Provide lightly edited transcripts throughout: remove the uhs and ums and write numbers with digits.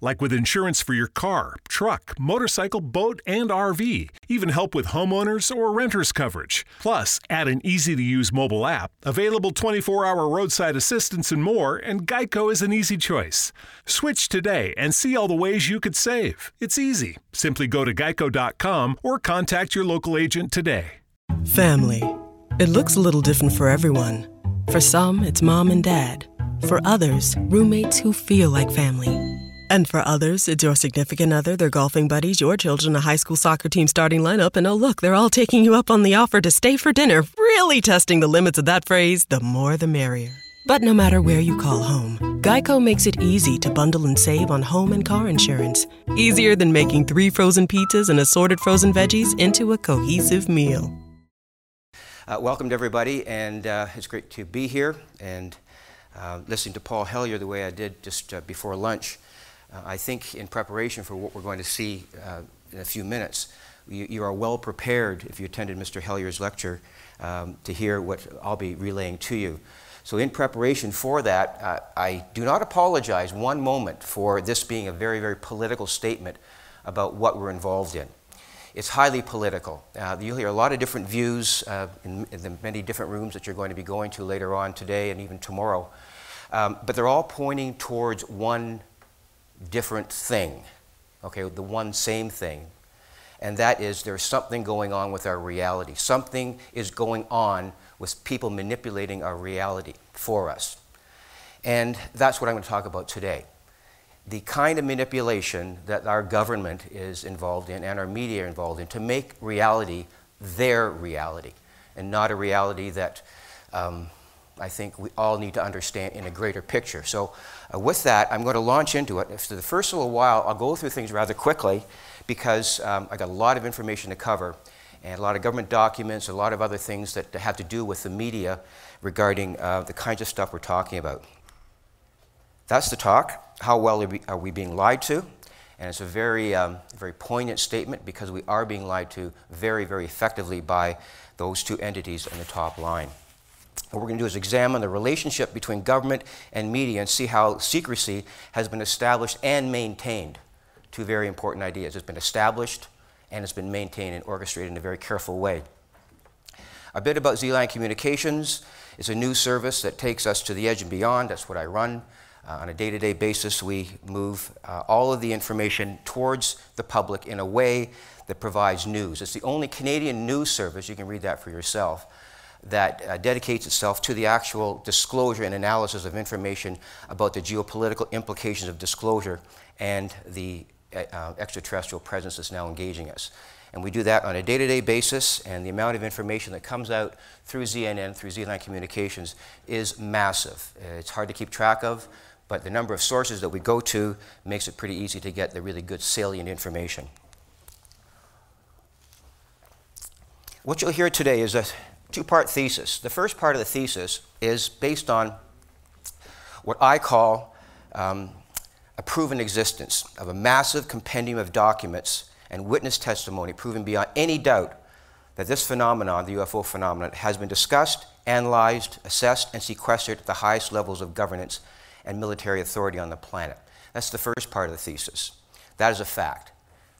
Like with insurance for your car, truck, motorcycle, boat, and RV. Even help with homeowners or renters coverage. Plus, add an easy-to-use mobile app, available 24-hour roadside assistance and more, and Geico is an easy choice. Switch today and see all the ways you could save. It's easy. Simply go to geico.com or contact your local agent today. Family. It looks a little different for everyone. For some, it's mom and dad. For others, roommates who feel like family. And for others, it's your significant other, their golfing buddies, your children, a high school soccer team starting lineup, and oh look, they're all taking you up on the offer to stay for dinner. Really testing the limits of that phrase, the more the merrier. But no matter where you call home, Geico makes it easy to bundle and save on home and car insurance. Easier than making 3 frozen pizzas and assorted frozen veggies into a cohesive meal. Welcome to everybody, and it's great to be here, and listening to Paul Hellyer the way I did just before lunch. I think in preparation for what we're going to see in a few minutes, you are well prepared, if you attended Mr. Hellyer's lecture, to hear what I'll be relaying to you. So in preparation for that, I do not apologize one moment for this being a very, very political statement about what we're involved in. It's highly political. You'll hear a lot of different views in the many different rooms that you're going to be going to later on today and even tomorrow. But they're all pointing towards one different thing, okay, the one same thing, and that is there's something going on with our reality. Something is going on with people manipulating our reality for us, and that's what I'm going to talk about today. The kind of manipulation that our government is involved in and our media are involved in to make reality their reality, and not a reality that I think we all need to understand in a greater picture. So with that, I'm going to launch into it. For the first little while, I'll go through things rather quickly because I got a lot of information to cover and a lot of government documents, a lot of other things that have to do with the media regarding the kinds of stuff we're talking about. That's the talk. How well are we being lied to? And it's a very, very poignant statement because we are being lied to very, very effectively by those two entities on the top line. What we're going to do is examine the relationship between government and media and see how secrecy has been established and maintained. Two very important ideas. It's been established and it's been maintained and orchestrated in a very careful way. A bit about Z-Line Communications. It's a news service that takes us to the edge and beyond. That's what I run. On a day-to-day basis, we move all of the information towards the public in a way that provides news. It's the only Canadian news service, you can read that for yourself, that dedicates itself to the actual disclosure and analysis of information about the geopolitical implications of disclosure and the extraterrestrial presence that's now engaging us. And we do that on a day-to-day basis, and the amount of information that comes out through ZNN, through Z-Line Communications, is massive. It's hard to keep track of, but the number of sources that we go to makes it pretty easy to get the really good salient information. What you'll hear today is a two-part thesis. The first part of the thesis is based on what I call a proven existence of a massive compendium of documents and witness testimony proving beyond any doubt that this phenomenon, the UFO phenomenon, has been discussed, analyzed, assessed, and sequestered at the highest levels of governance and military authority on the planet. That's the first part of the thesis. That is a fact.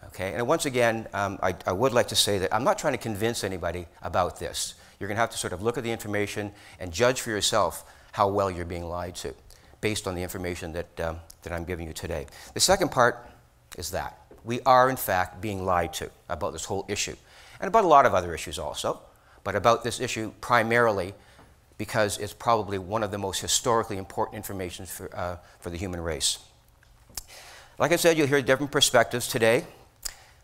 Okay? And once again, I would like to say that I'm not trying to convince anybody about this. You're going to have to sort of look at the information and judge for yourself how well you're being lied to based on the information that I'm giving you today. The second part is that we are, in fact, being lied to about this whole issue and about a lot of other issues also, but about this issue primarily because it's probably one of the most historically important information for the human race. Like I said, you'll hear different perspectives today,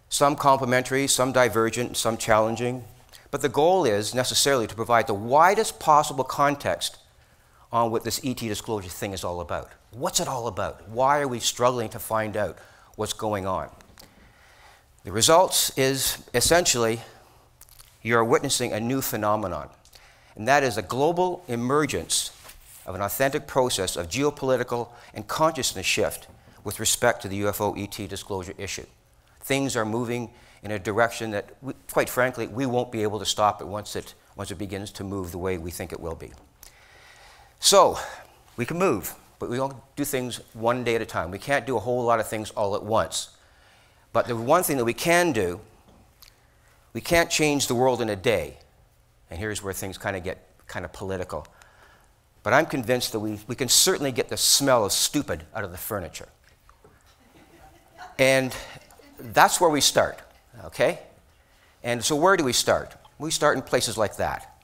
some complementary, some divergent, some challenging. But the goal is necessarily to provide the widest possible context on what this ET disclosure thing is all about. What's it all about? Why are we struggling to find out what's going on? The results is essentially you're witnessing a new phenomenon, and that is a global emergence of an authentic process of geopolitical and consciousness shift with respect to the UFO ET disclosure issue. Things are moving in a direction that, quite frankly, we won't be able to stop it once it begins to move the way we think it will be. So we can move, but we don't do things one day at a time. We can't do a whole lot of things all at once. But the one thing that we can do, we can't change the world in a day. And here's where things kind of get kind of political. But I'm convinced that we can certainly get the smell of stupid out of the furniture. And that's where we start, okay? And so where do we start? We start in places like that.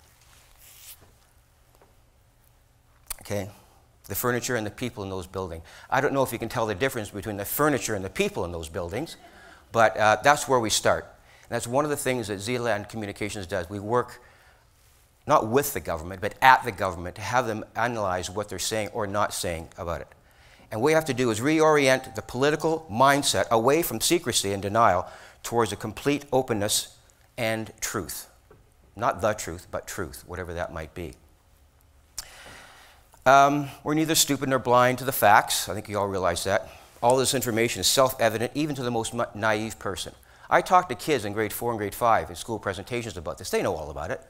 Okay? The furniture and the people in those buildings. I don't know if you can tell the difference between the furniture and the people in those buildings, but that's where we start. And that's one of the things that Z-Line Communications does. We work not with the government, but at the government to have them analyze what they're saying or not saying about it. And what we have to do is reorient the political mindset away from secrecy and denial towards a complete openness and truth. Not the truth, but truth, whatever that might be. We're neither stupid nor blind to the facts. I think you all realize that. All this information is self-evident, even to the most naive person. I talk to kids in grade 4 and grade 5 in school presentations about this. They know all about it.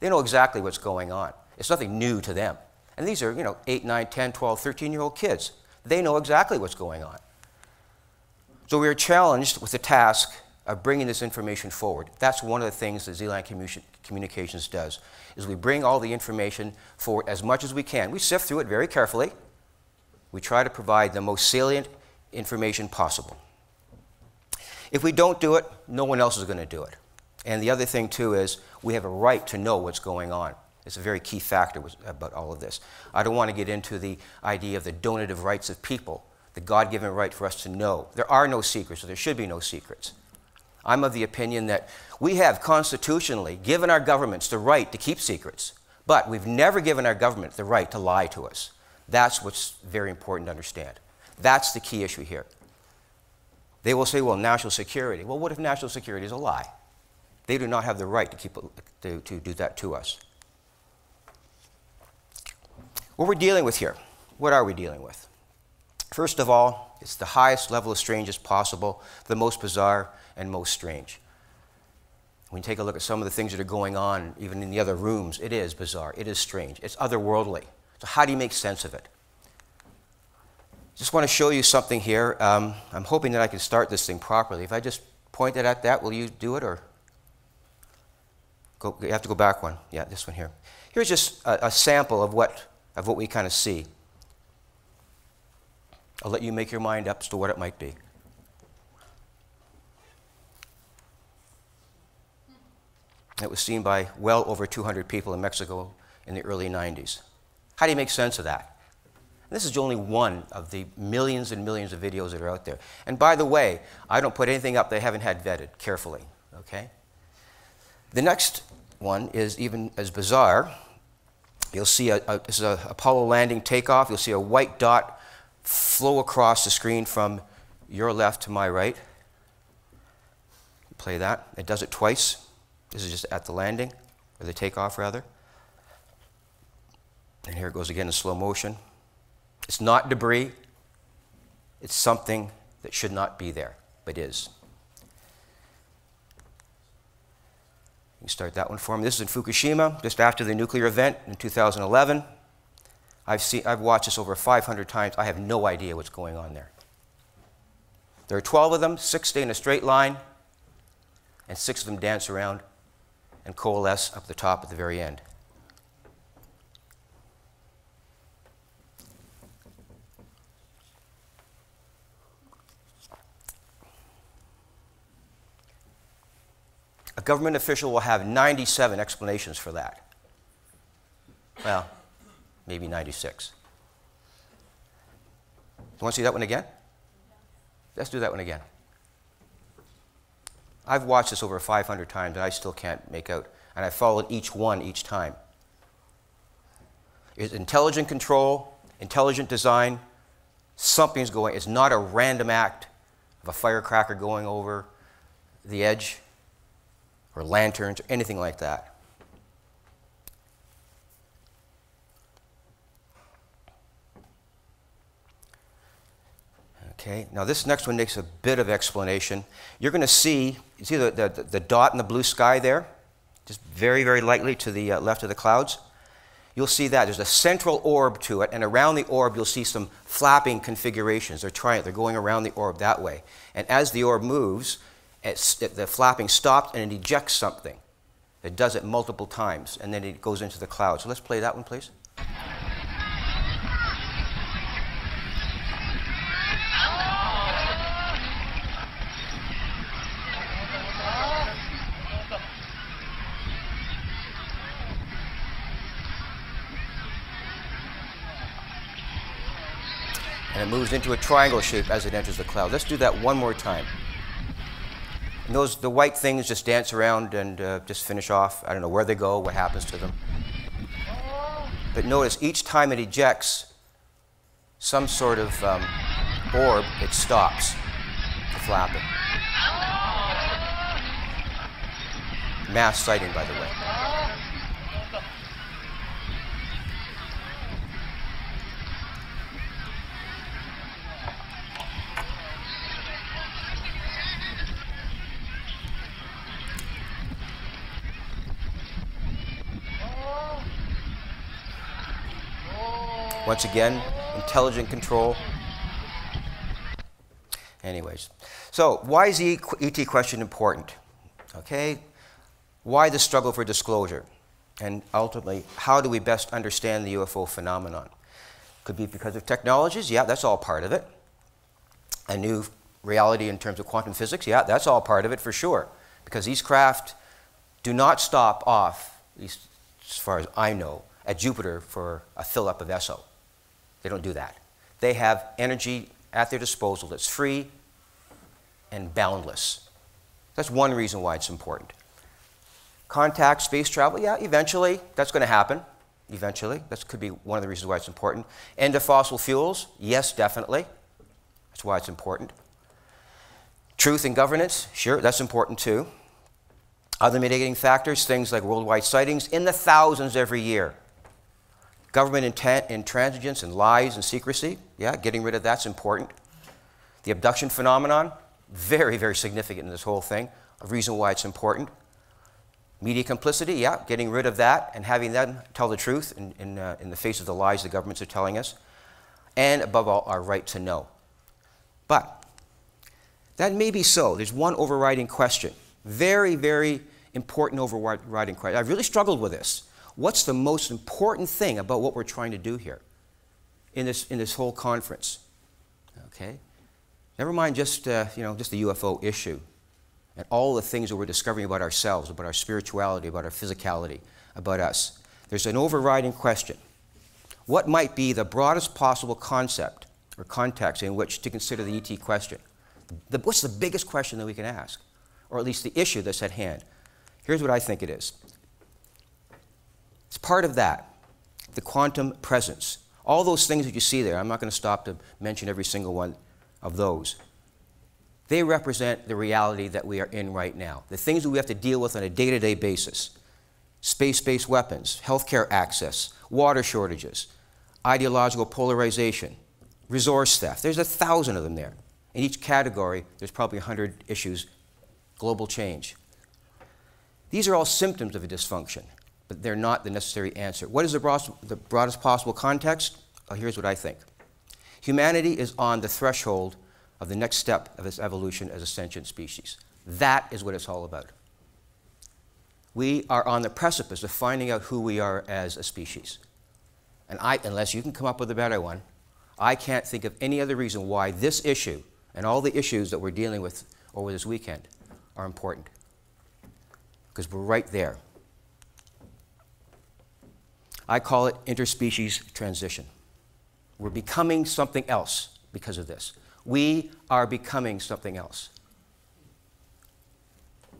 They know exactly what's going on. It's nothing new to them. And these are, 8, 9, 10, 12, 13-year-old kids. They know exactly what's going on. So we are challenged with the task of bringing this information forward. That's one of the things that Z-Line Communications does, is we bring all the information forward as much as we can. We sift through it very carefully. We try to provide the most salient information possible. If we don't do it, no one else is going to do it. And the other thing, too, is we have a right to know what's going on. It's a very key factor about all of this. I don't want to get into the idea of the donative rights of people, the God-given right for us to know. There are no secrets, so there should be no secrets. I'm of the opinion that we have constitutionally given our governments the right to keep secrets, but we've never given our government the right to lie to us. That's what's very important to understand. That's the key issue here. They will say, well, national security. Well, what if national security is a lie? They do not have the right to do that to us. What we're dealing with here, what are we dealing with? First of all, it's the highest level of strange as possible, the most bizarre and most strange. When you take a look at some of the things that are going on, even in the other rooms, it is bizarre, it is strange, it's otherworldly. So how do you make sense of it? Just want to show you something here. I'm hoping that I can start this thing properly. If I just point it at that, will you do it, or? You have to go back one. Yeah, this one here. Here's just a sample of what we kind of see. I'll let you make your mind up as to what it might be. It was seen by well over 200 people in Mexico in the early 90s. How do you make sense of that? This is only one of the millions and millions of videos that are out there. And by the way, I don't put anything up they haven't had vetted carefully, okay? The next one is even as bizarre. You'll see this is an Apollo landing takeoff. You'll see a white dot flow across the screen from your left to my right. Play that. It does it twice. This is just at the landing, or the takeoff, rather. And here it goes again in slow motion. It's not debris. It's something that should not be there, but is. You can start that one for me. This is in Fukushima, just after the nuclear event in 2011. I've watched this over 500 times. I have no idea what's going on there. There are 12 of them, 6 stay in a straight line, and 6 of them dance around and coalesce up the top at the very end. A government official will have 97 explanations for that. Well, maybe 96. You want to see that one again? Let's do that one again. I've watched this over 500 times, and I still can't make out. And I followed each one each time. It's intelligent control, intelligent design. Something's going. It's not a random act of a firecracker going over the edge, or lanterns, or anything like that. Okay, now this next one makes a bit of explanation. You're going to see, you see the dot in the blue sky there? Just very, very lightly to the left of the clouds. You'll see that. There's a central orb to it, and around the orb you'll see some flapping configurations. They're going around the orb that way. And as the orb moves, the flapping stops and it ejects something. It does it multiple times, and then it goes into the cloud. So let's play that one, please. And it moves into a triangle shape as it enters the cloud. Let's do that one more time. And the white things just dance around and just finish off. I don't know where they go, what happens to them. But notice each time it ejects some sort of orb, it stops the flapping. Mass sighting, by the way. Once again, intelligent control. Anyways, so why is the ET question important? Okay, why the struggle for disclosure? And ultimately, how do we best understand the UFO phenomenon? Could be because of technologies, yeah, that's all part of it. A new reality in terms of quantum physics, yeah, that's all part of it for sure. Because these craft do not stop off, at least as far as I know, at Jupiter for a fill-up of ESO. They don't do that. They have energy at their disposal that's free and boundless. That's one reason why it's important. Contact, space travel, yeah, eventually that's going to happen. Eventually. That could be one of the reasons why it's important. End of fossil fuels, yes, definitely. That's why it's important. Truth and governance, sure, that's important too. Other mitigating factors, things like worldwide sightings in the thousands every year. Government intransigence and lies and secrecy, yeah, getting rid of that's important. The abduction phenomenon, very, very significant in this whole thing, a reason why it's important. Media complicity, yeah, getting rid of that and having them tell the truth in the face of the lies the governments are telling us. And above all, our right to know. But that may be so. There's one overriding question, very, very important overriding question. I've really struggled with this. What's the most important thing about what we're trying to do here in this whole conference? Okay, never mind just just the UFO issue and all the things that we're discovering about ourselves, about our spirituality, about our physicality, about us. There's an overriding question: what might be the broadest possible concept or context in which to consider the ET question? What's the biggest question that we can ask, or at least the issue that's at hand? Here's what I think it is. It's part of that, the quantum presence. All those things that you see there, I'm not going to stop to mention every single one of those. They represent the reality that we are in right now, the things that we have to deal with on a day-to-day basis. Space-based weapons, healthcare access, water shortages, ideological polarization, resource theft. There's 1,000 of them there. In each category, there's probably 100 issues, global change. These are all symptoms of a dysfunction, but they're not the necessary answer. What is the broadest possible context? Oh, here's what I think. Humanity is on the threshold of the next step of its evolution as a sentient species. That is what it's all about. We are on the precipice of finding out who we are as a species. And unless you can come up with a better one, I can't think of any other reason why this issue and all the issues that we're dealing with over this weekend are important. Because we're right there. I call it interspecies transition. We're becoming something else because of this. We are becoming something else.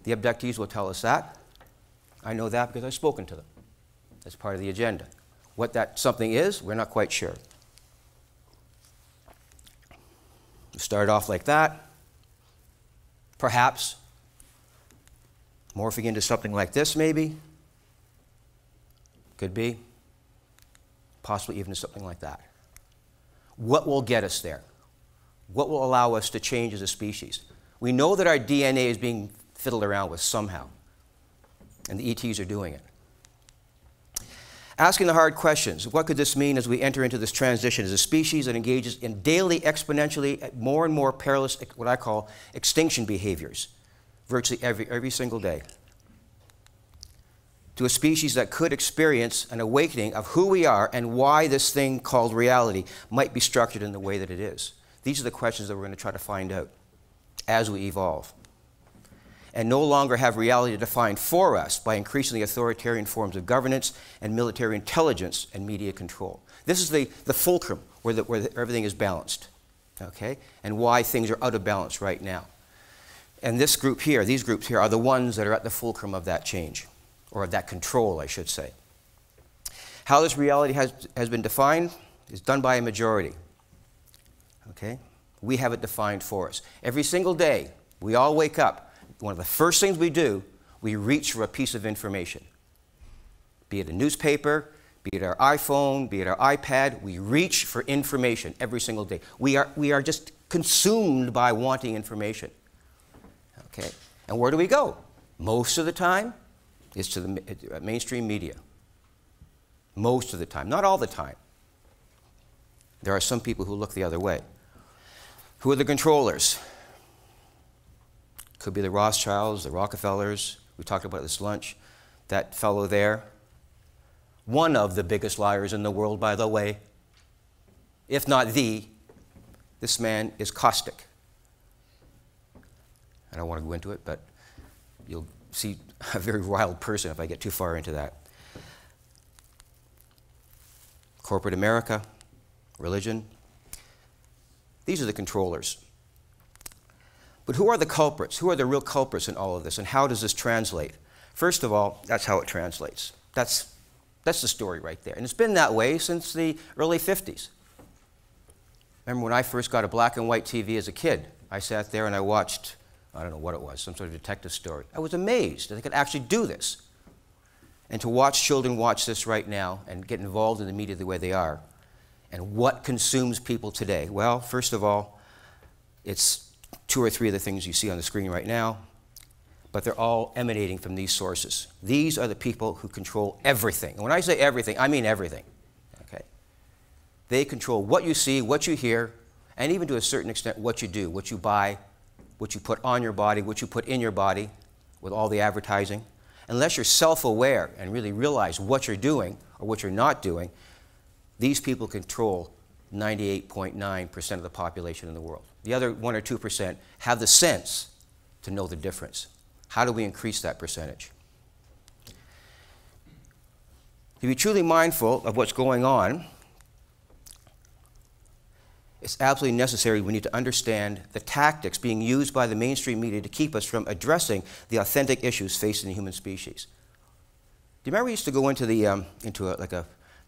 The abductees will tell us that. I know that because I've spoken to them. That's part of the agenda. What that something is, we're not quite sure. We start off like that, perhaps morphing into something like this, maybe. Could be. Possibly even something like that. What will get us there? what will allow us to change as a species. We know that our DNA is being fiddled around with somehow, and the ETs are doing it. Asking the hard questions, what could this mean as we enter into this transition as a species that engages in daily, exponentially, more and more perilous, what I call extinction behaviors, virtually every single day, to a species that could experience an awakening of who we are and why this thing called reality might be structured in the way that it is? These are the questions that we're going to try to find out as we evolve, and no longer have reality defined for us by increasingly authoritarian forms of governance and military intelligence and media control. This is the fulcrum where everything is balanced, okay? And why things are out of balance right now. And this group here, these groups here, are the ones that are at the fulcrum of that change, or of that control, I should say. How this reality has been defined is done by a majority, okay? We have it defined for us. Every single day, we all wake up. One of the first things we do, we reach for a piece of information. Be it a newspaper, be it our iPhone, be it our iPad, we reach for information every single day. We are just consumed by wanting information. Okay, and where do we go? Most of the time, it's to the mainstream media. Most of the time, not all the time. There are some people who look the other way. Who are the controllers? Could be the Rothschilds, the Rockefellers. We talked about this lunch. That fellow there, one of the biggest liars in the world, by the way, if not the. This man is caustic. I don't want to go into it, but you'll see a very wild person if I get too far into that. Corporate America, religion. These are the controllers. But who are the culprits? Who are the real culprits in all of this, and how does this translate? First of all, that's how it translates. That's the story right there. And it's been that way since the early 50s. Remember when I first got a black and white TV as a kid? I sat there and I watched, I don't know what it was, some sort of detective story. I was amazed that they could actually do this. And to watch children watch this right now and get involved in the media the way they are, and what consumes people today? Well, first of all, it's two or three of the things you see on the screen right now, but they're all emanating from these sources. These are the people who control everything. And when I say everything, I mean everything, okay? They control what you see, what you hear, and even to a certain extent what you do, what you buy, what you put on your body, what you put in your body with all the advertising. Unless you're self-aware and really realize what you're doing or what you're not doing, these people control 98.9% of the population in the world. The other 1 or 2% have the sense to know the difference. How do we increase that percentage? To be truly mindful of what's going on, it's absolutely necessary we need to understand the tactics being used by the mainstream media to keep us from addressing the authentic issues facing the human species. Do you remember we used to go into the into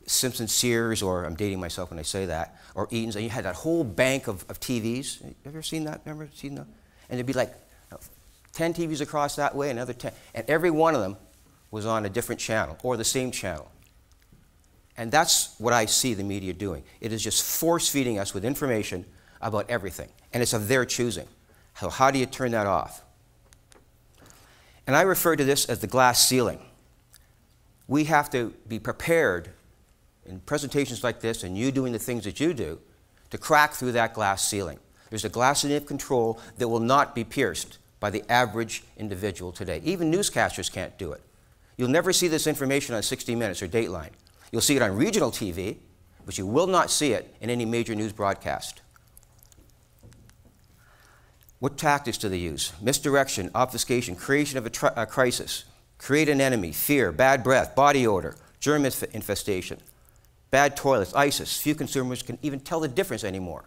Simpson Sears, or I'm dating myself when I say that, or Eaton's, and you had that whole bank of TVs. Have you ever seen that? Remember seen that? And there'd be like 10 TVs across that way, another 10, and every one of them was on a different channel or the same channel. And that's what I see the media doing. It is just force feeding us with information about everything, and it's of their choosing. So how do you turn that off? And I refer to this as the glass ceiling. We have to be prepared in presentations like this, and you doing the things that you do, to crack through that glass ceiling. There's a glass ceiling of control that will not be pierced by the average individual today. Even newscasters can't do it. You'll never see this information on 60 Minutes or Dateline. You'll see it on regional TV, but you will not see it in any major news broadcast. What tactics do they use? Misdirection, obfuscation, creation of a crisis, create an enemy, fear, bad breath, body odor, germ infestation. Bad toilets, ISIS. Few consumers can even tell the difference anymore.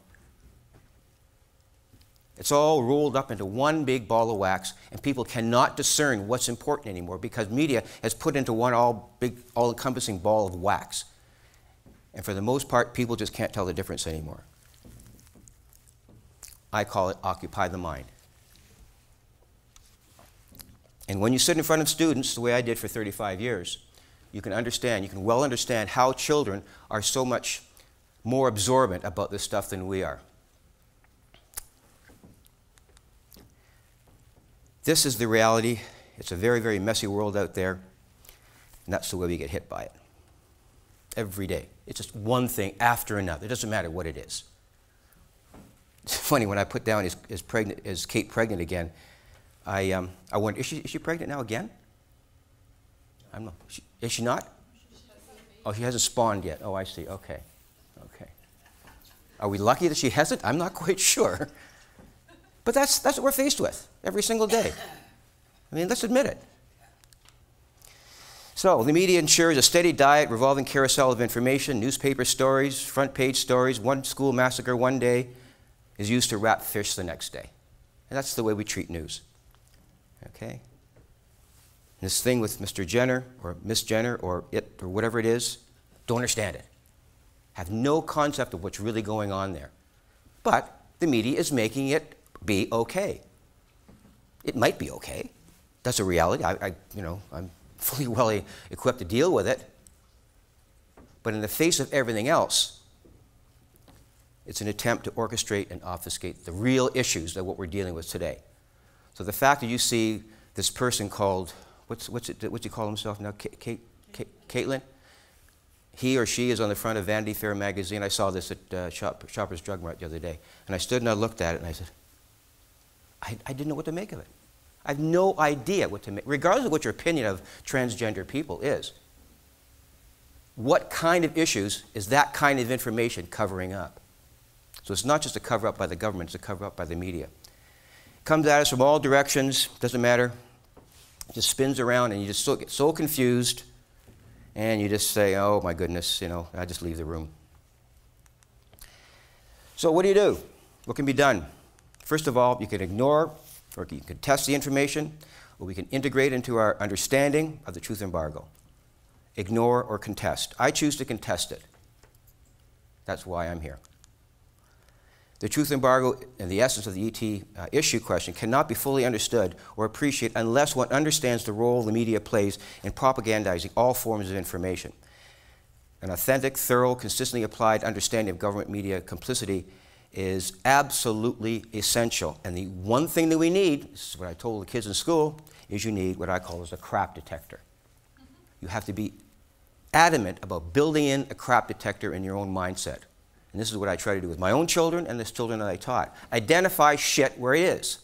It's all rolled up into one big ball of wax, and people cannot discern what's important anymore because media has put into one all-encompassing ball of wax. And for the most part, people just can't tell the difference anymore. I call it Occupy the Mind. And when you sit in front of students, the way I did for 35 years, you can understand, you can well understand how children are so much more absorbent about this stuff than we are. This is the reality. It's a very, very messy world out there, and that's the way we get hit by it. Every day. It's just one thing after another. It doesn't matter what it is. It's funny, when I put down, is Kate pregnant again, I wonder, is she pregnant now again? I don't know. Is she not? Oh, she hasn't spawned yet. Oh, I see. Okay. Okay. Are we lucky that she hasn't? I'm not quite sure. But that's what we're faced with every single day. I mean, let's admit it. So the media ensures a steady diet, revolving carousel of information, newspaper stories, front page stories, one school massacre one day is used to wrap fish the next day. And that's the way we treat news. Okay? This thing with Mr. Jenner or Miss Jenner or it or whatever it is, don't understand it. Have no concept of what's really going on there. But the media is making it be okay. It might be okay. That's a reality. I'm fully well equipped to deal with it. But in the face of everything else, it's an attempt to orchestrate and obfuscate the real issues of what we're dealing with today. So the fact that you see this person called, what's he call himself now? Caitlin? He or she is on the front of Vanity Fair magazine. I saw this at Shoppers Drug Mart the other day. And I stood and I looked at it and I said, I didn't know what to make of it. I have no idea what to make, regardless of what your opinion of transgender people is. What kind of issues is that kind of information covering up? So it's not just a cover-up by the government, it's a cover-up by the media. It comes at us from all directions, doesn't matter. It just spins around and you just get so confused and you just say, oh my goodness, I just leave the room. So what do you do? What can be done? First of all, you can ignore or you can test the information, or we can integrate into our understanding of the truth embargo. Ignore or contest. I choose to contest it. That's why I'm here. The truth embargo and the essence of the ET issue question cannot be fully understood or appreciated unless one understands the role the media plays in propagandizing all forms of information. An authentic, thorough, consistently applied understanding of government media complicity is absolutely essential. And the one thing that we need, this is what I told the kids in school, is you need what I call as a crap detector. You have to be adamant about building in a crap detector in your own mindset. And this is what I try to do with my own children and the children that I taught. Identify shit where it is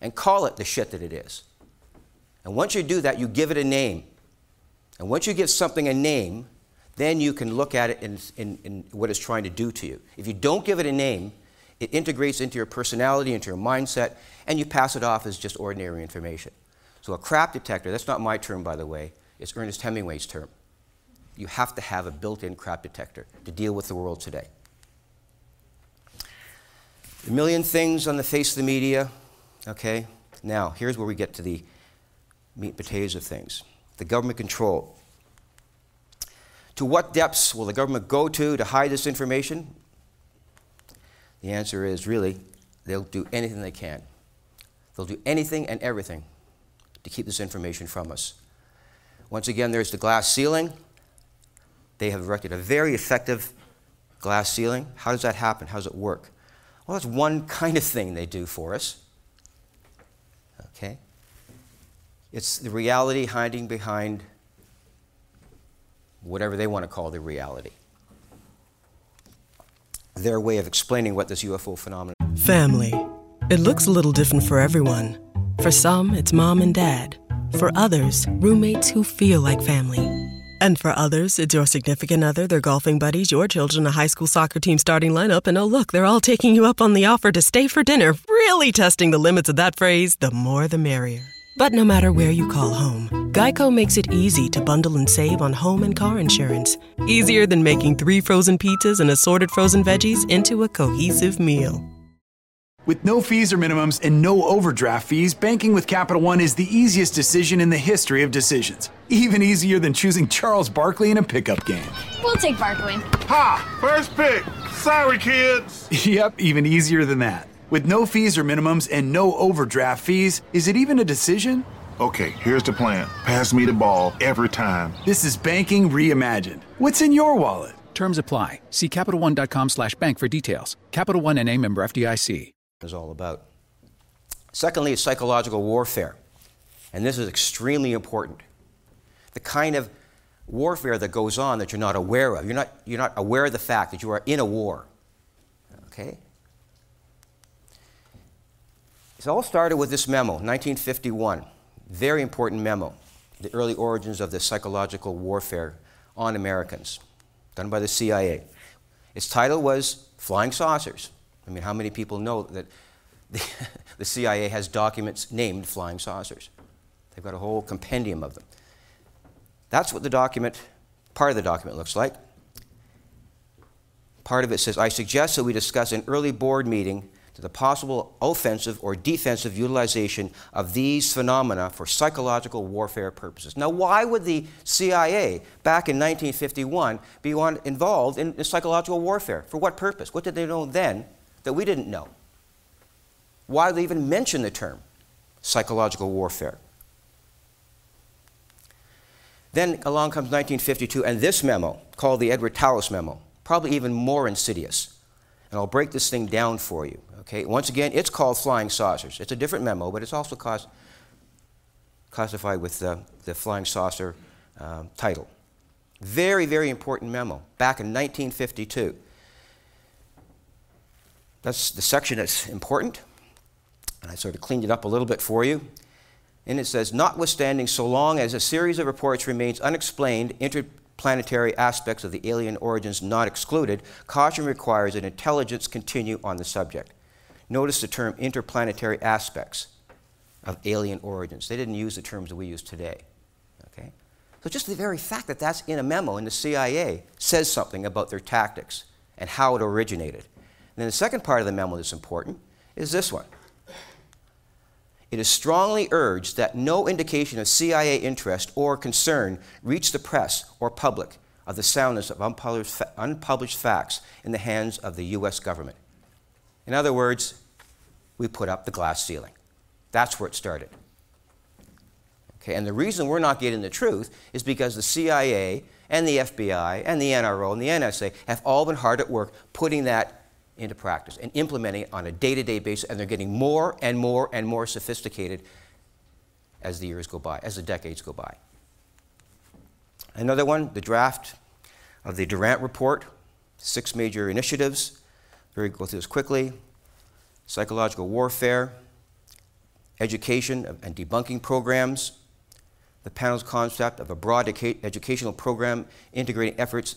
and call it the shit that it is. And once you do that, you give it a name. And once you give something a name, then you can look at it in what it's trying to do to you. If you don't give it a name, it integrates into your personality, into your mindset, and you pass it off as just ordinary information. So a crap detector, that's not my term, by the way, it's Ernest Hemingway's term. You have to have a built-in crap detector to deal with the world today. A million things on the face of the media, okay? Now, here's where we get to the meat and potatoes of things. The government control. To what depths will the government go to hide this information? The answer is, really, they'll do anything they can. They'll do anything and everything to keep this information from us. Once again, there's the glass ceiling. They have erected a very effective glass ceiling. How does that happen? How does it work? Well, that's one kind of thing they do for us, okay? It's the reality hiding behind whatever they want to call the reality. Their way of explaining what this UFO phenomenon is. Family. It looks a little different for everyone. For some, it's mom and dad. For others, roommates who feel like family. And for others, it's your significant other, their golfing buddies, your children, a high school soccer team starting lineup, and oh look, they're all taking you up on the offer to stay for dinner. Really testing the limits of that phrase, the more the merrier. But no matter where you call home, Geico makes it easy to bundle and save on home and car insurance. Easier than making 3 frozen pizzas and assorted frozen veggies into a cohesive meal. With no fees or minimums and no overdraft fees, banking with Capital One is the easiest decision in the history of decisions. Even easier than choosing Charles Barkley in a pickup game. We'll take Barkley. Ha! First pick! Sorry, kids! Yep, even easier than that. With no fees or minimums and no overdraft fees, is it even a decision? Okay, here's the plan. Pass me the ball every time. This is banking reimagined. What's in your wallet? Terms apply. See CapitalOne.com/bank for details. Capital One NA, member FDIC. Is all about. Secondly is psychological warfare. And this is extremely important. The kind of warfare that goes on that you're not aware of. You're not aware of the fact that you are in a war. Okay? It all started with this memo, 1951. Very important memo. The early origins of the psychological warfare on Americans, done by the CIA. Its title was Flying Saucers. I mean, how many people know that the CIA has documents named Flying Saucers? They've got a whole compendium of them. That's what the document, part of the document looks like. Part of it says, I suggest that we discuss an early board meeting to the possible offensive or defensive utilization of these phenomena for psychological warfare purposes. Now, why would the CIA back in 1951 be involved in psychological warfare? For what purpose? What did they know then that we didn't know? Why did they even mention the term psychological warfare? Then along comes 1952 and this memo called the Edward Tallis memo, probably even more insidious. And I'll break this thing down for you, okay? Once again, it's called Flying Saucers. It's a different memo, but it's also classified with the Flying Saucer title. Very, very important memo back in 1952. That's the section that's important. And I sort of cleaned it up a little bit for you. And it says, notwithstanding, so long as a series of reports remains unexplained, interplanetary aspects of the alien origins not excluded, caution requires that intelligence continue on the subject. Notice the term interplanetary aspects of alien origins. They didn't use the terms that we use today. Okay? So just the very fact that that's in a memo in the CIA says something about their tactics and how it originated. And then the second part of the memo that's important is this one. It is strongly urged that no indication of CIA interest or concern reach the press or public of the soundness of unpublished facts in the hands of the U.S. government. In other words, we put up the glass ceiling. That's where it started. Okay, and the reason we're not getting the truth is because the CIA and the FBI and the NRO and the NSA have all been hard at work putting that into practice and implementing it on a day-to-day basis, and they're getting more and more and more sophisticated as the years go by, as the decades go by. Another one, the draft of the Durant Report, 6 major initiatives. We'll go through this quickly. Psychological warfare, education and debunking programs, the panel's concept of a broad educational program integrating efforts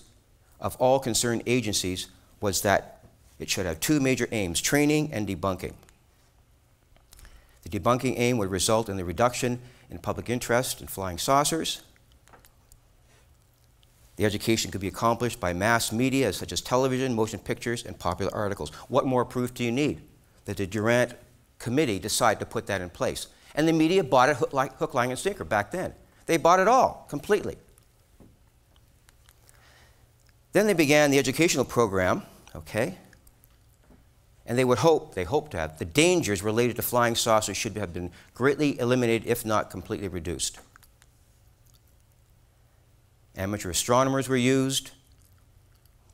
of all concerned agencies was that it should have 2 major aims, training and debunking. The debunking aim would result in the reduction in public interest in flying saucers. The education could be accomplished by mass media, such as television, motion pictures, and popular articles. What more proof do you need that the Durant Committee decided to put that in place? And the media bought it hook, line, and sinker back then. They bought it all, completely. Then they began the educational program, okay? And they hoped to have, the dangers related to flying saucers should have been greatly eliminated, if not completely reduced. Amateur astronomers were used,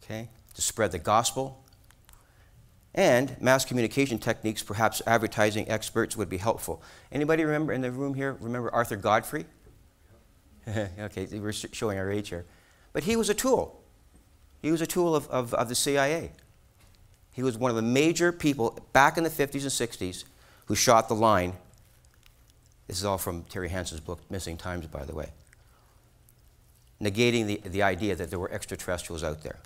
okay, to spread the gospel. And mass communication techniques, perhaps advertising experts, would be helpful. Anybody remember in the room here, remember Arthur Godfrey? Okay, we're showing our age here. But he was a tool. He was a tool of the CIA. He was one of the major people back in the 50s and 60s who shot the line. This is all from Terry Hansen's book, Missing Times, by the way. Negating the idea that there were extraterrestrials out there.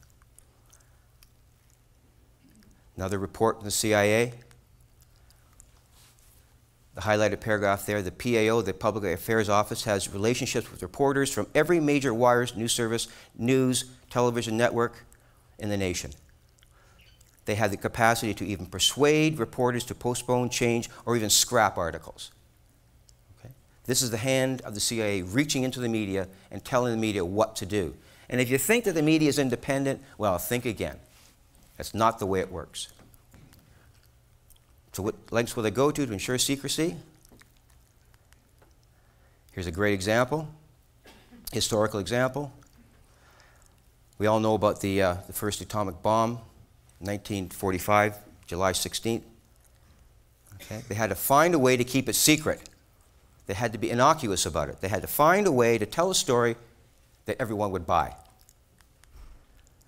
Another report from the CIA. The highlighted paragraph there, the PAO, the Public Affairs Office, has relationships with reporters from every major wires, news service, news, television network in the nation. They had the capacity to even persuade reporters to postpone, change, or even scrap articles. Okay? This is the hand of the CIA reaching into the media and telling the media what to do. And if you think that the media is independent, well, think again. That's not the way it works. So what lengths will they go to ensure secrecy? Here's a great example, historical example. We all know about the first atomic bomb. 1945, July 16th, Okay? They had to find a way to keep it secret. They had to be innocuous about it. They had to find a way to tell a story that everyone would buy.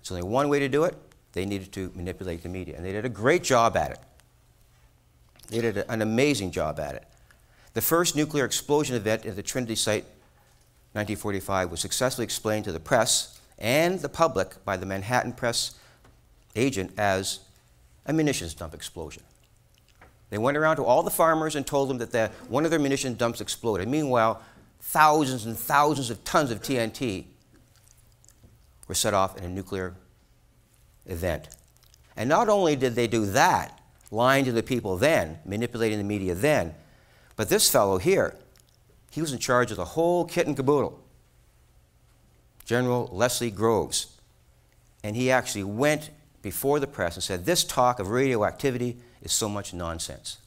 There's only one way to do it. They needed to manipulate the media, and they did a great job at it. They did an amazing job at it. The first nuclear explosion event at the Trinity site, 1945, was successfully explained to the press and the public by the Manhattan press agent as a munitions dump explosion. They went around to all the farmers and told them that one of their munitions dumps exploded. Meanwhile, thousands and thousands of tons of TNT were set off in a nuclear event. And not only did they do that, lying to the people then, manipulating the media then, but this fellow here, he was in charge of the whole kit and caboodle, General Leslie Groves. And he actually went before the press and said, this talk of radioactivity is so much nonsense.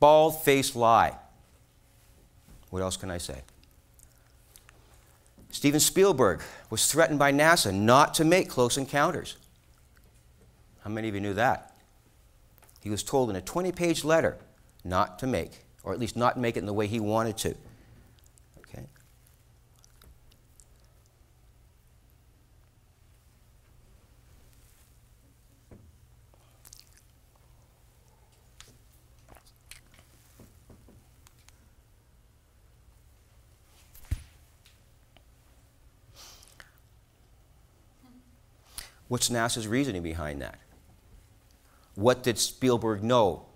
Bald-faced lie. What else can I say? Steven Spielberg was threatened by NASA not to make Close Encounters. How many of you knew that? He was told in a 20-page letter not to make, or at least not make it in the way he wanted to. Okay. What's NASA's reasoning behind that? What did Spielberg know?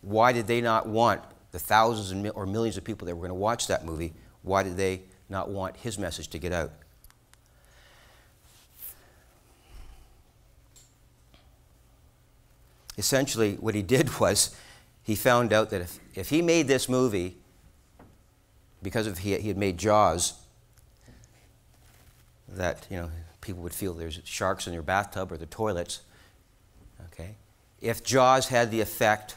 Why did they not want the thousands or millions of people that were going to watch that movie? Why did they not want his message to get out? Essentially, what he did was he found out that if he made this movie, because of he had made Jaws, that people would feel there's sharks in their bathtub or the toilets. Okay. If Jaws had the effect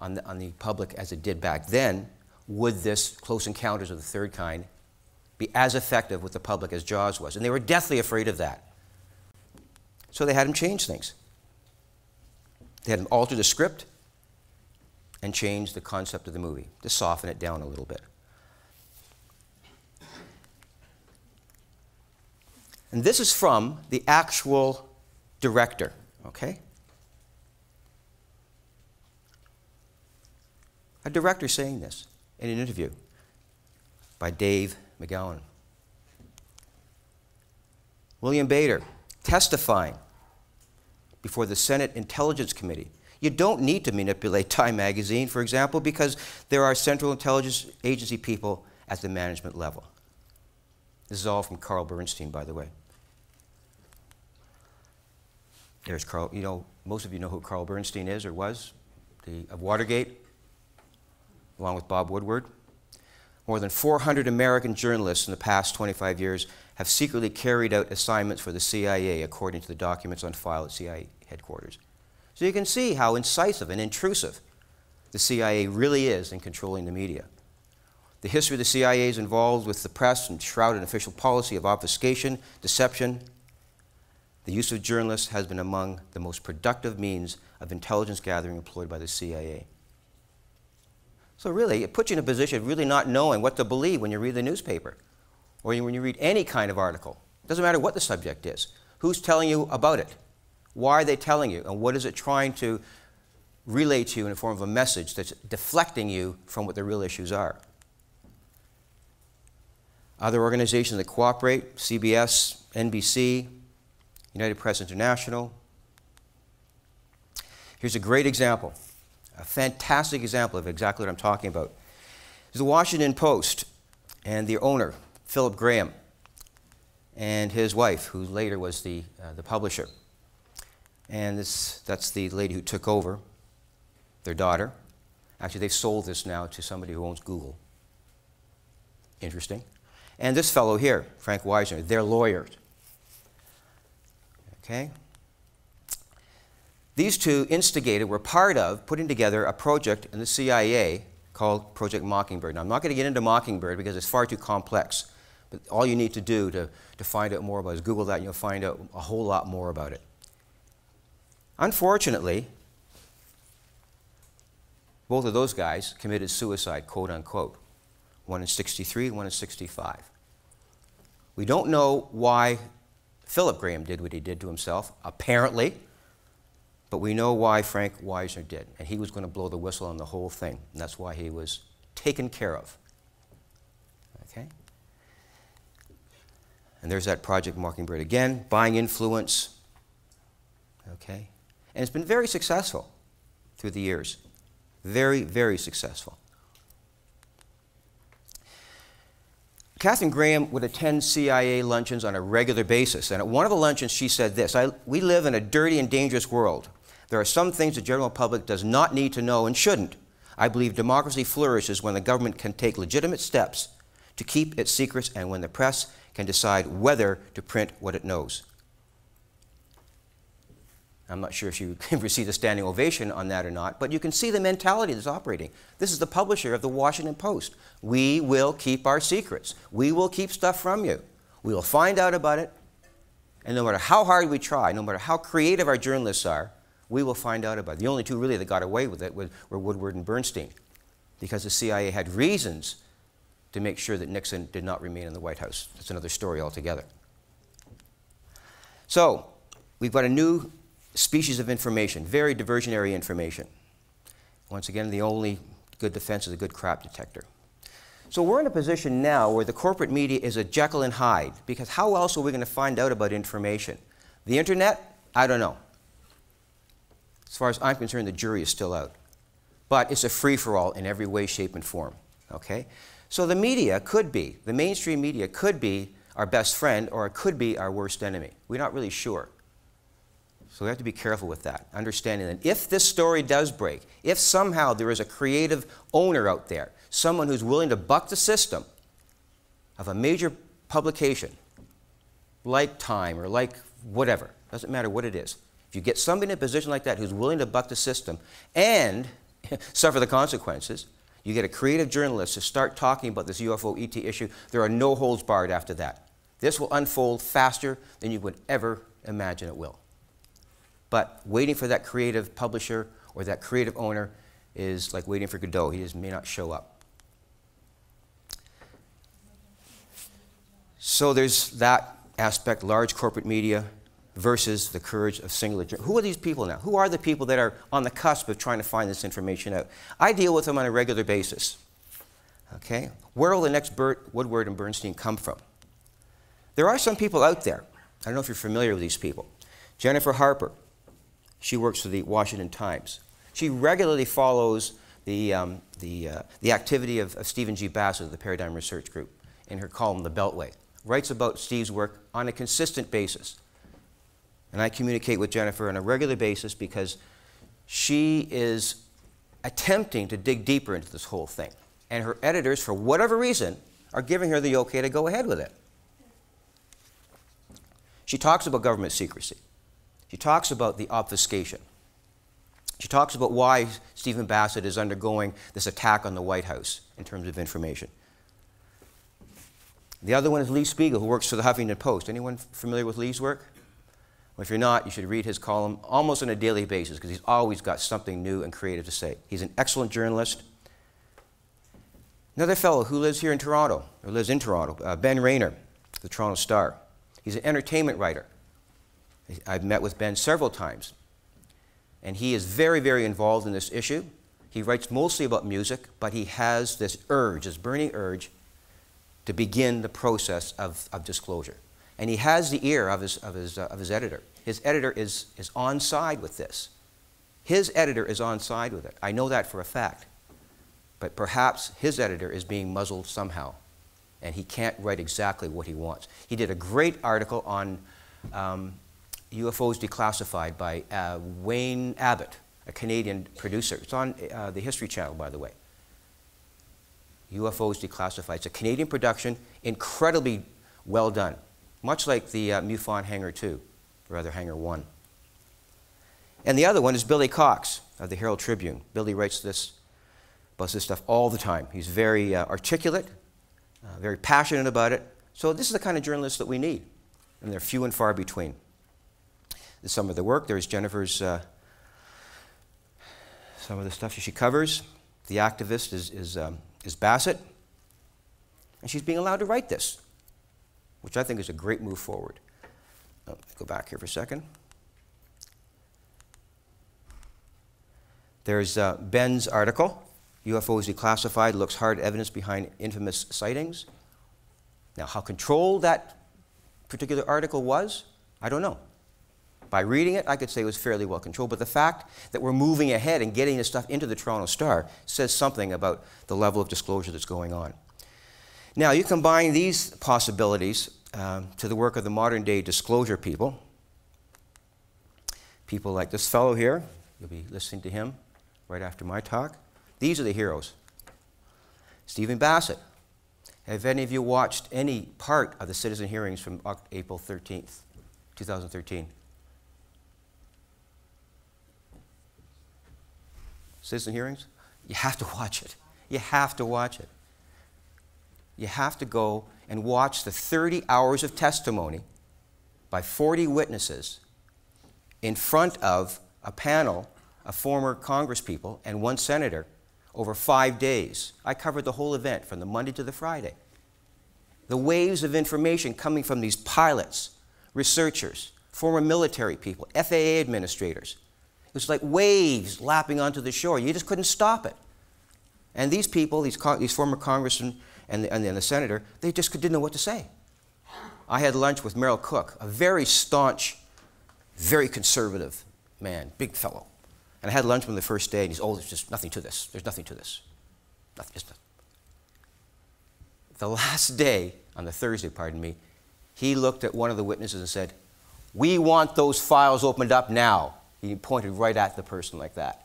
on the public as it did back then, would this Close Encounters of the Third Kind be as effective with the public as Jaws was? And they were deathly afraid of that. So they had him change things. They had him alter the script and change the concept of the movie to soften it down a little bit. And this is from the actual director, okay? A director saying this in an interview by Dave McGowan. William Bader testifying before the Senate Intelligence Committee. You don't need to manipulate Time magazine, for example, because there are Central Intelligence Agency people at the management level. This is all from Carl Bernstein, by the way. There's Carl. Most of you know who Carl Bernstein is or was, of Watergate, along with Bob Woodward. More than 400 American journalists in the past 25 years have secretly carried out assignments for the CIA, according to the documents on file at CIA headquarters. So you can see how incisive and intrusive the CIA really is in controlling the media. The history of the CIA is involved with the press and shrouded in official policy of obfuscation, deception. The use of journalists has been among the most productive means of intelligence gathering employed by the CIA. So really, it puts you in a position of really not knowing what to believe when you read the newspaper or when you read any kind of article. It doesn't matter what the subject is. Who's telling you about it? Why are they telling you? And what is it trying to relay to you in the form of a message that's deflecting you from what the real issues are? Other organizations that cooperate, CBS, NBC, United Press International. Here's a great example. A fantastic example of exactly what I'm talking about. There's the Washington Post and the owner, Philip Graham, and his wife, who later was the publisher. And that's the lady who took over, their daughter. Actually, they've sold this now to somebody who owns Google. Interesting. And this fellow here, Frank Wisner, their lawyer. Okay? These two instigated, were part of, putting together a project in the CIA called Project Mockingbird. Now, I'm not going to get into Mockingbird because it's far too complex. But all you need to do to find out more about it is Google that, and you'll find out a whole lot more about it. Unfortunately, Both of those guys committed suicide, quote unquote. One in 63, one in 65. We don't know why Philip Graham did what he did to himself, apparently, but we know why Frank Wisner did, and he was going to blow the whistle on the whole thing, and that's why he was taken care of. Okay? And there's that Project Mockingbird again, buying influence. Okay? And it's been very successful through the years. Very, very successful. Katherine Graham would attend CIA luncheons on a regular basis, and at one of the luncheons she said this, we live in a dirty and dangerous world. There are some things the general public does not need to know and shouldn't. I believe democracy flourishes when the government can take legitimate steps to keep its secrets and when the press can decide whether to print what it knows. I'm not sure if you received a standing ovation on that or not, but you can see the mentality that's operating. This is the publisher of the Washington Post. We will keep our secrets. We will keep stuff from you. We will find out about it, and no matter how hard we try, no matter how creative our journalists are, we will find out about it. The only two really that got away with it were Woodward and Bernstein, because the CIA had reasons to make sure that Nixon did not remain in the White House. That's another story altogether. So, we've got a new species of information, very diversionary information. Once again, the only good defense is a good crap detector. So we're in a position now where the corporate media is a Jekyll and Hyde, because how else are we going to find out about information? The internet? I don't know. As far as I'm concerned, the jury is still out. But it's a free-for-all in every way, shape, and form. Okay? So the media could be, the mainstream media could be our best friend, or it could be our worst enemy. We're not really sure. So we have to be careful with that, understanding that if this story does break, if somehow there is a creative owner out there, someone who's willing to buck the system of a major publication, like Time or like whatever, doesn't matter what it is. If you get somebody in a position like that who's willing to buck the system and suffer the consequences, you get a creative journalist to start talking about this UFO ET issue, there are no holds barred after that. This will unfold faster than you would ever imagine it will. But waiting for that creative publisher or that creative owner is like waiting for Godot. He just may not show up. So there's that aspect, large corporate media versus the courage of singular journalists. Who are these people now? Who are the people that are on the cusp of trying to find this information out? I deal with them on a regular basis. Okay? Where will the next Woodward and Bernstein come from? There are some people out there. I don't know if you're familiar with these people. Jennifer Harper. She works for the Washington Times. She regularly follows the activity of Stephen G. Bassett of the Paradigm Research Group in her column, The Beltway. Writes about Steve's work on a consistent basis. And I communicate with Jennifer on a regular basis because she is attempting to dig deeper into this whole thing. And her editors, for whatever reason, are giving her the okay to go ahead with it. She talks about government secrecy. She talks about the obfuscation. She talks about why Stephen Bassett is undergoing this attack on the White House in terms of information. The other one is Lee Spiegel, who works for the Huffington Post. Anyone familiar with Lee's work? Well, if you're not, you should read his column almost on a daily basis because he's always got something new and creative to say. He's an excellent journalist. Another fellow who lives here in Toronto, or lives in Toronto, Ben Rayner, the Toronto Star. He's an entertainment writer. I've met with Ben several times, and he is very, very involved in this issue. He writes mostly about music, but he has this urge, this burning urge, to begin the process of disclosure. And he has the ear of his editor. His editor is on side with this. His editor is on side with it. I know that for a fact. But perhaps his editor is being muzzled somehow, and he can't write exactly what he wants. He did a great article on UFOs Declassified by Wayne Abbott, a Canadian producer. It's on the History Channel, by the way. UFOs Declassified. It's a Canadian production, incredibly well done, much like the MUFON Hangar 2, or rather Hangar 1. And the other one is Billy Cox of the Herald Tribune. Billy writes this about this stuff all the time. He's very articulate, very passionate about it. So this is the kind of journalist that we need, and they're few and far between. Some of the work. There's Jennifer's, some of the stuff she covers. The activist is Bassett, and she's being allowed to write this, which I think is a great move forward. Go back here for a second. There's Ben's article, UFOs Declassified, looks hard at evidence behind infamous sightings. Now, how controlled that particular article was, I don't know. By reading it, I could say it was fairly well controlled, but the fact that we're moving ahead and getting this stuff into the Toronto Star says something about the level of disclosure that's going on. Now, you combine these possibilities to the work of the modern-day disclosure people, people like this fellow here. You'll be listening to him right after my talk. These are the heroes. Stephen Bassett. Have any of you watched any part of the Citizen Hearings from April 13th, 2013? Citizen Hearings? You have to watch it. You have to watch it. You have to go and watch the 30 hours of testimony by 40 witnesses in front of a panel of former congresspeople and one senator over 5 days. I covered the whole event from the Monday to the Friday. The waves of information coming from these pilots, researchers, former military people, FAA administrators. It was like waves lapping onto the shore. You just couldn't stop it. And these people, these former congressmen and the senator, they just didn't know what to say. I had lunch with Merrill Cook, a very staunch, very conservative man, big fellow. And I had lunch with him the first day, and he's, oh, there's just nothing to this. There's nothing to this. Nothing, just nothing. The last day, on the Thursday, pardon me, he looked at one of the witnesses and said, "We want those files opened up now." He pointed right at the person like that.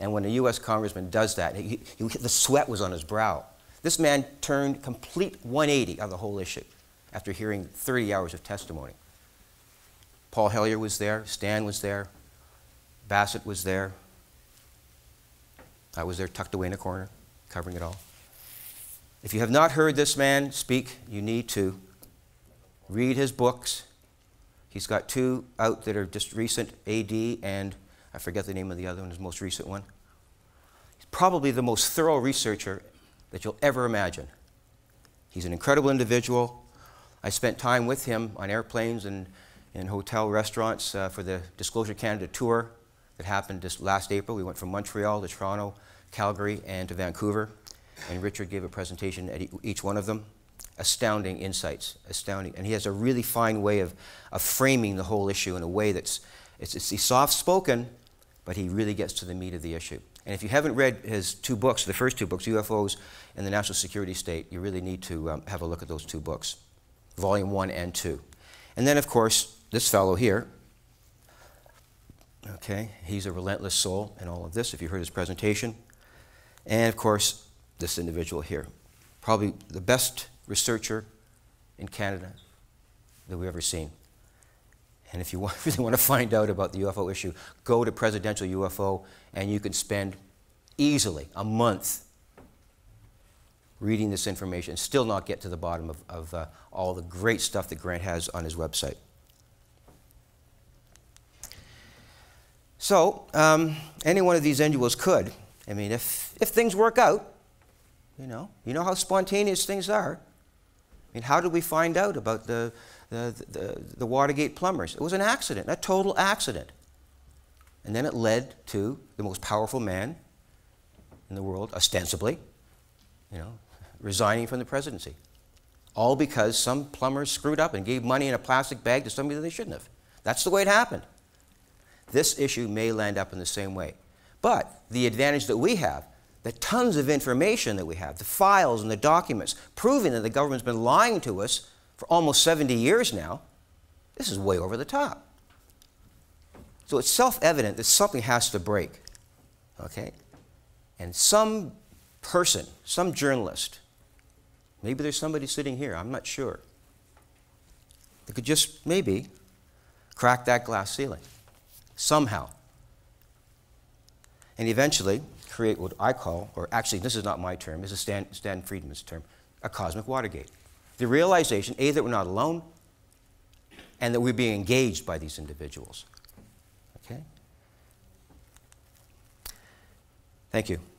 And when a U.S. congressman does that, the sweat was on his brow. This man turned complete 180 on the whole issue after hearing 30 hours of testimony. Paul Hellyer was there. Stan was there. Bassett was there. I was there tucked away in a corner, covering it all. If you have not heard this man speak, you need to read his books. He's got two out that are just recent, AD, and I forget the name of the other one, his most recent one. He's probably the most thorough researcher that you'll ever imagine. He's an incredible individual. I spent time with him on airplanes and in hotel restaurants for the Disclosure Canada tour that happened just last April. We went from Montreal to Toronto, Calgary, and to Vancouver. And Richard gave a presentation at each one of them. Astounding insights, astounding. And he has a really fine way of framing the whole issue in a way that's, he's soft-spoken, but he really gets to the meat of the issue. And if you haven't read his two books, the first two books, UFOs and the National Security State, you really need to have a look at those two books, Volume 1 and 2. And then, of course, this fellow here, okay, he's a relentless soul in all of this, if you heard his presentation. And, of course, this individual here, probably the best researcher in Canada that we've ever seen. And if you really want to find out about the UFO issue, go to Presidential UFO, and you can spend easily a month reading this information and still not get to the bottom of all the great stuff that Grant has on his website. So, any one of these individuals could. I mean, if things work out, you know how spontaneous things are. I mean, how did we find out about the Watergate plumbers? It was an accident, a total accident. And then it led to the most powerful man in the world, ostensibly, resigning from the presidency. All because some plumbers screwed up and gave money in a plastic bag to somebody that they shouldn't have. That's the way it happened. This issue may land up in the same way. But the advantage that we have, the tons of information that we have, the files and the documents, proving that the government's been lying to us for almost 70 years now, this is way over the top. So it's self-evident that something has to break, okay? And some person, some journalist, maybe there's somebody sitting here, I'm not sure, that could just maybe crack that glass ceiling. Somehow. And eventually create what I call, or actually this is not my term, this is Stan Friedman's term, a cosmic Watergate. The realization, A, that we're not alone, and that we're being engaged by these individuals. Okay? Thank you.